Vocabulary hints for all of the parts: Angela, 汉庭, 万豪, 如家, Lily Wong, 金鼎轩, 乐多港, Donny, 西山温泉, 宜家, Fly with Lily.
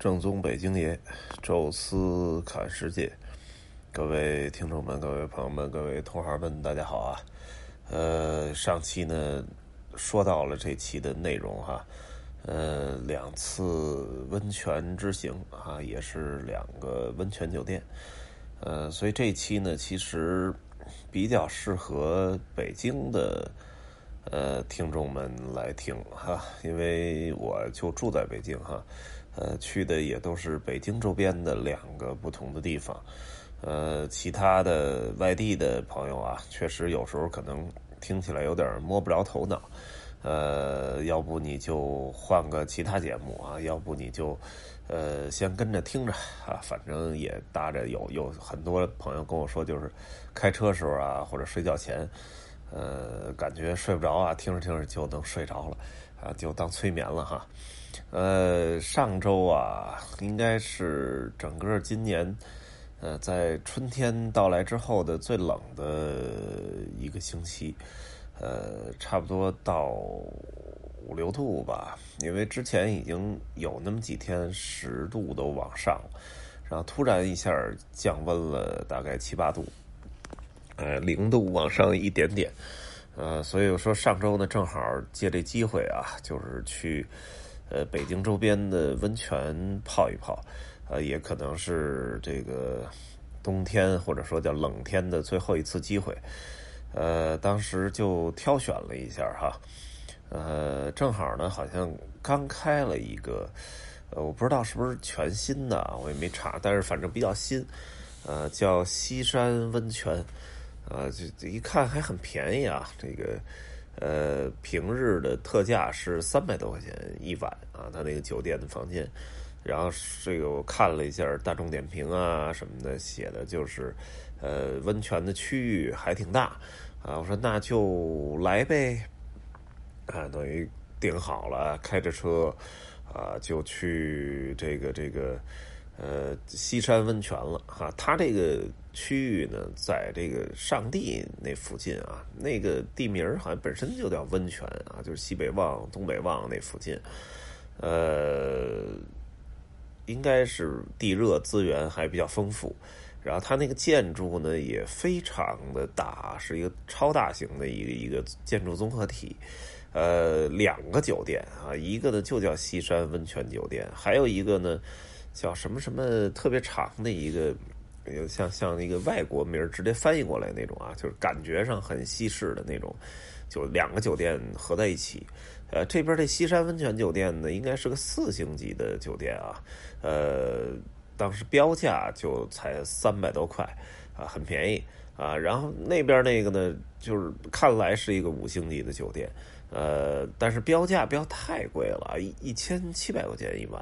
正宗北京爷，宙斯侃世界，各位听众们、各位朋友们、各位同行们，大家好啊！上期呢说到了这期的内容哈，两次温泉之行啊，也是两个温泉酒店，所以这期呢其实比较适合北京的。听众们来听哈，因为我就住在北京哈，去的也都是北京周边的两个不同的地方，其他的外地的朋友啊，确实有时候可能听起来有点摸不着头脑，要不你就换个其他节目啊，要不你就先跟着听着啊，反正也搭着有很多朋友跟我说，就是开车时候啊，或者睡觉前。感觉睡不着啊，听着听着就能睡着了啊，就当催眠了哈。上周啊，应该是整个今年在春天到来之后的最冷的一个星期，差不多到5-6度吧，因为之前已经有那么几天10度都往上，然后突然一下降温了大概7-8度。0度往上一点点，所以我说上周呢，正好借这机会啊，就是去北京周边的温泉泡一泡，也可能是这个冬天或者说叫冷天的最后一次机会，当时就挑选了一下哈，正好呢好像刚开了一个，我不知道是不是全新的啊，我也没查，但是反正比较新，叫西山温泉。就一看还很便宜啊，这个平日的特价是300多块钱一晚啊，他那个酒店的房间。然后这个我看了一下大众点评啊什么的，写的就是温泉的区域还挺大啊，我说那就来呗啊，等于订好了，开着车啊就去这个西山温泉了哈。它这个区域呢在这个上地那附近啊，那个地名好像本身就叫温泉啊，就是西北望东北望那附近，应该是地热资源还比较丰富，然后它那个建筑呢也非常的大，是一个超大型的一个建筑综合体。两个酒店啊，一个呢就叫西山温泉酒店，还有一个呢叫什么什么特别长的一个，像一个外国名直接翻译过来那种啊，就是感觉上很西式的那种，就两个酒店合在一起。这边的西山温泉酒店呢，应该是个4星级的酒店啊，当时标价就才300多块啊，很便宜啊。然后那边那个呢，就是看来是一个5星级的酒店，但是标价不要太贵了，1700块钱一晚。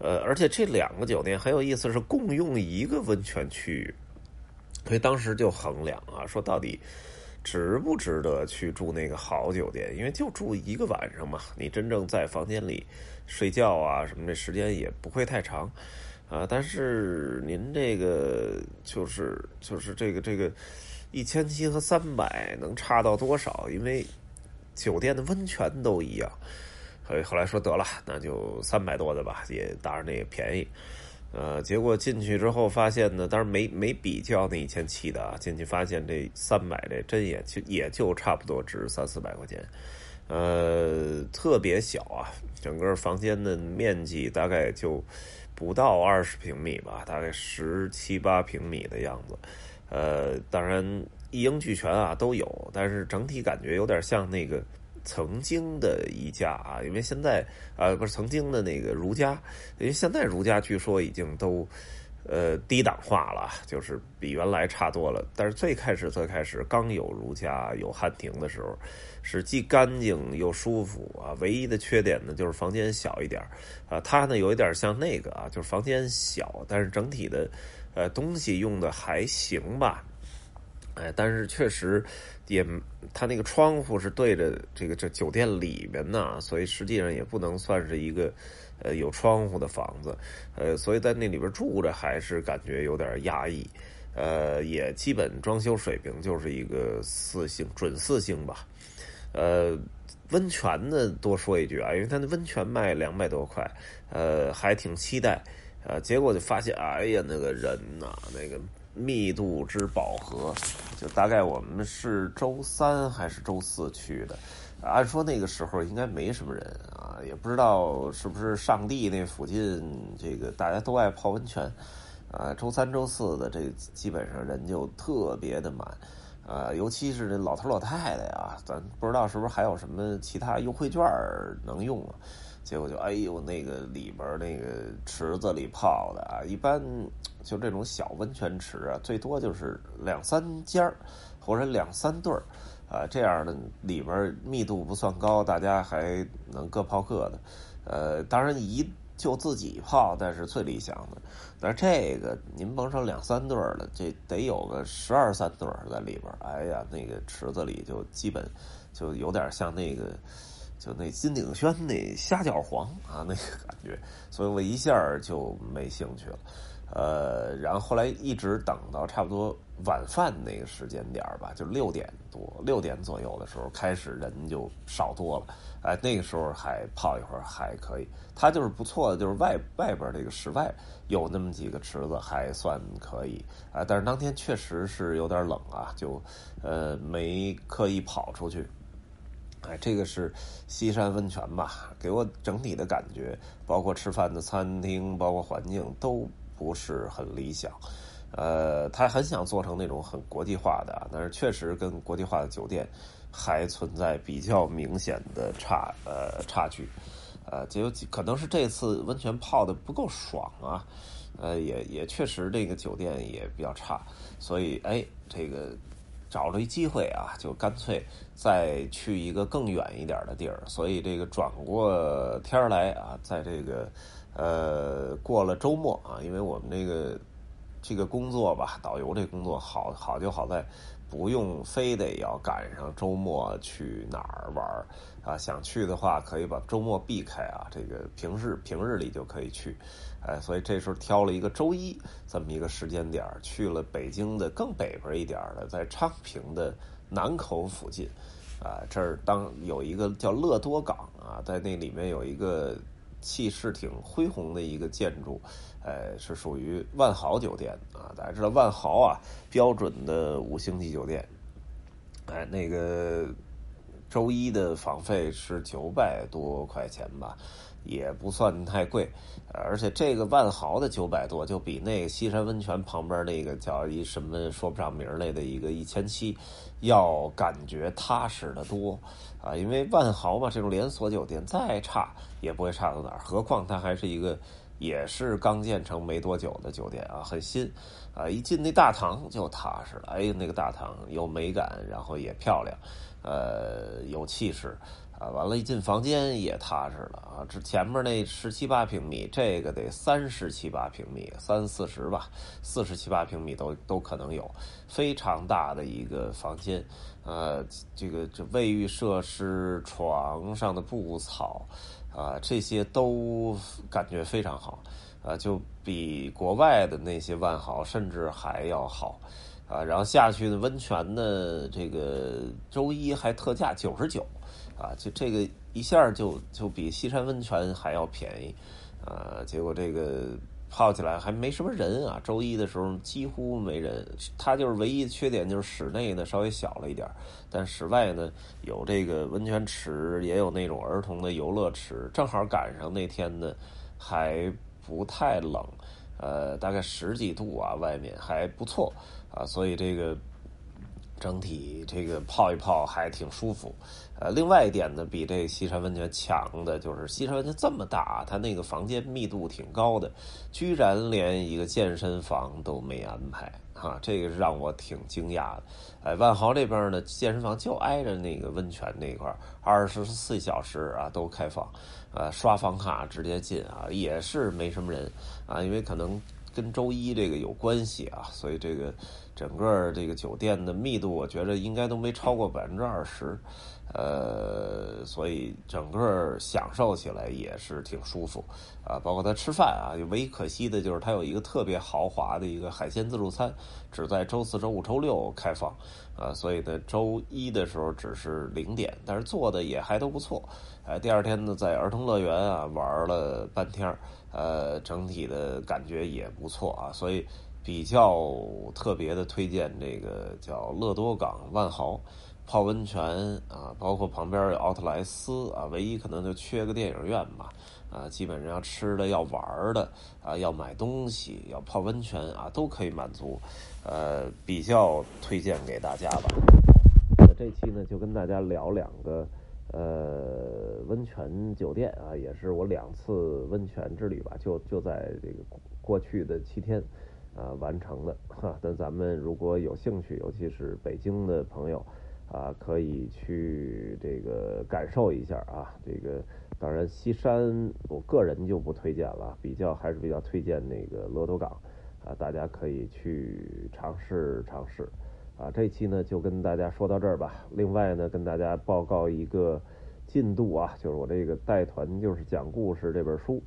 而且这两个酒店很有意思，是共用一个温泉区域，所以当时就衡量啊，说到底值不值得去住那个好酒店，因为就住一个晚上嘛，你真正在房间里睡觉啊什么的时间也不会太长啊。但是您这个就是这个1700和300能差到多少？因为酒店的温泉都一样。所以后来说得了，那就300多的吧，也当然那也便宜，结果进去之后发现呢，当然没比较那1700的啊，进去发现这300这真也就差不多值300-400块钱，特别小啊，整个房间的面积大概就不到20平米吧，大概17-18平米的样子，当然一应俱全啊都有，但是整体感觉有点像那个。曾经的宜家啊，因为现在不是曾经的那个如家，因为现在如家据说已经都低档化了，就是比原来差多了。但是最开始刚有如家有汉庭的时候，是既干净又舒服啊。唯一的缺点呢就是房间小一点啊，它呢有一点像那个啊，就是房间小，但是整体的东西用的还行吧。但是确实也，它那个窗户是对着这酒店里面呢，所以实际上也不能算是一个有窗户的房子，所以在那里边住着还是感觉有点压抑，也基本装修水平就是一个4星准4星吧，温泉的多说一句啊，因为它的温泉卖200多块，还挺期待，结果就发现，哎呀，那个人呐，那个密度之饱和，就大概我们是周3还是周4去的，按说那个时候应该没什么人啊，也不知道是不是上帝那附近这个大家都爱泡温泉啊，周3、周4的这基本上人就特别的满。尤其是这老头老太太呀，咱不知道是不是还有什么其他优惠券能用啊？结果就哎呦，那个里边那个池子里泡的啊，一般就这种小温泉池啊，最多就是2、3家或者2、3对啊，这样的里边密度不算高，大家还能各泡各的。当然就自己泡，但是最理想的。但是这个您甭说2、3对了，这得有个12、13对在里边。哎呀，那个池子里就基本就有点像那个，就那金鼎轩那虾饺皇啊那个感觉，所以我一下就没兴趣了。然后后来一直等到差不多晚饭那个时间点吧，就6点左右的时候开始人就少多了。哎，那个时候还泡一会儿还可以，它就是不错的，就是外边这个室外有那么几个池子还算可以啊。但是当天确实是有点冷啊，就没刻意跑出去。哎，这个是西山温泉吧，给我整体的感觉，包括吃饭的餐厅，包括环境都不是很理想。他很想做成那种很国际化的，但是确实跟国际化的酒店还存在比较明显的差距。可能是这次温泉泡的不够爽啊，也确实这个酒店也比较差，所以哎，这个找了一机会啊，就干脆再去一个更远一点的地儿。所以这个转过天来啊，在这个过了周末啊，因为我们这个工作吧，导游这工作好就好在不用非得要赶上周末去哪儿玩啊，想去的话可以把周末避开啊，这个平日里就可以去。哎，所以这时候挑了一个周1这么一个时间点，去了北京的更北边一点的，在昌平的南口附近啊，这儿有一个叫乐多港啊，在那里面有一个气势挺恢宏的一个建筑，是属于万豪酒店啊。大家知道万豪啊，标准的5星级酒店。哎，那个周1的房费是900多块钱吧，也不算太贵。而且这个万豪的900多，就比那个西山温泉旁边那个叫一什么说不上名类的一个1700要感觉踏实的多啊。因为万豪嘛，这种连锁酒店再差也不会差到哪儿，何况它还是一个也是刚建成没多久的酒店啊，很新啊。一进那大堂就踏实了，哎，那个大堂有美感，然后也漂亮，有气势啊。完了，一进房间也踏实了啊。这前面那17、8平米，这个得37、8平米，30、40吧，47、8平米都可能有，非常大的一个房间。这卫浴设施、床上的布草啊，这些都感觉非常好啊，就比国外的那些万豪甚至还要好。啊，然后下去的温泉的这个周1还特价99啊，就这个一下就比西山温泉还要便宜啊。结果这个泡起来还没什么人啊，周1的时候几乎没人。它就是唯一缺点就是室内呢稍微小了一点，但室外呢有这个温泉池，也有那种儿童的游乐池。正好赶上那天呢还不太冷，大概10几度啊，外面还不错啊，所以这个整体这个泡一泡还挺舒服。另外一点呢，比这西山温泉强的就是西山温泉这么大，它那个房间密度挺高的，居然连一个健身房都没安排啊，这个让我挺惊讶的。哎，万豪这边呢，健身房就挨着那个温泉那块，24小时啊都开放，刷房卡直接进啊，也是没什么人啊，因为可能跟周1这个有关系啊，所以这个整个这个酒店的密度我觉得应该都没超过20%，所以整个享受起来也是挺舒服啊。包括他吃饭啊，唯一可惜的就是他有一个特别豪华的一个海鲜自助餐，只在周4、周5、周6开放啊，所以呢周一的时候只是0点，但是做的也还都不错。第二天呢在儿童乐园啊玩了半天，整体的感觉也不错啊，所以比较特别的推荐这个叫乐多港万豪泡温泉啊，包括旁边有奥特莱斯啊，唯一可能就缺个电影院吧啊，基本上要吃的要玩的啊，要买东西要泡温泉啊都可以满足，比较推荐给大家吧。那这期呢就跟大家聊2个温泉酒店啊，也是我2次温泉之旅吧，就在这个过去的7天完成的哈。那咱们如果有兴趣，尤其是北京的朋友啊，可以去这个感受一下啊。这个当然西山我个人就不推荐了，还是比较推荐那个乐多港啊，大家可以去尝试啊。这期呢就跟大家说到这儿吧。另外呢跟大家报告一个进度啊，就是我这个带团就是讲故事这本书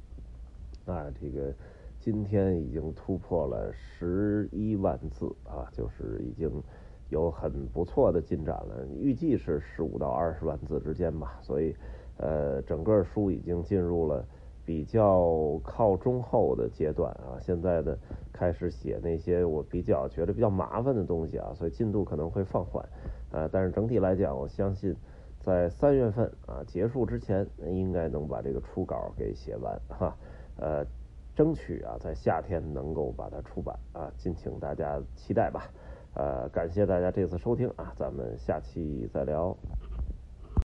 啊，这个今天已经突破了11万字啊，就是已经有很不错的进展了，预计是15到20万字之间吧，所以整个书已经进入了比较靠中后的阶段啊。现在呢开始写那些我觉得比较麻烦的东西啊，所以进度可能会放缓但是整体来讲我相信在3月份啊结束之前应该能把这个初稿给写完哈，争取啊，在夏天能够把它出版啊，敬请大家期待吧。感谢大家这次收听啊，咱们下期再聊。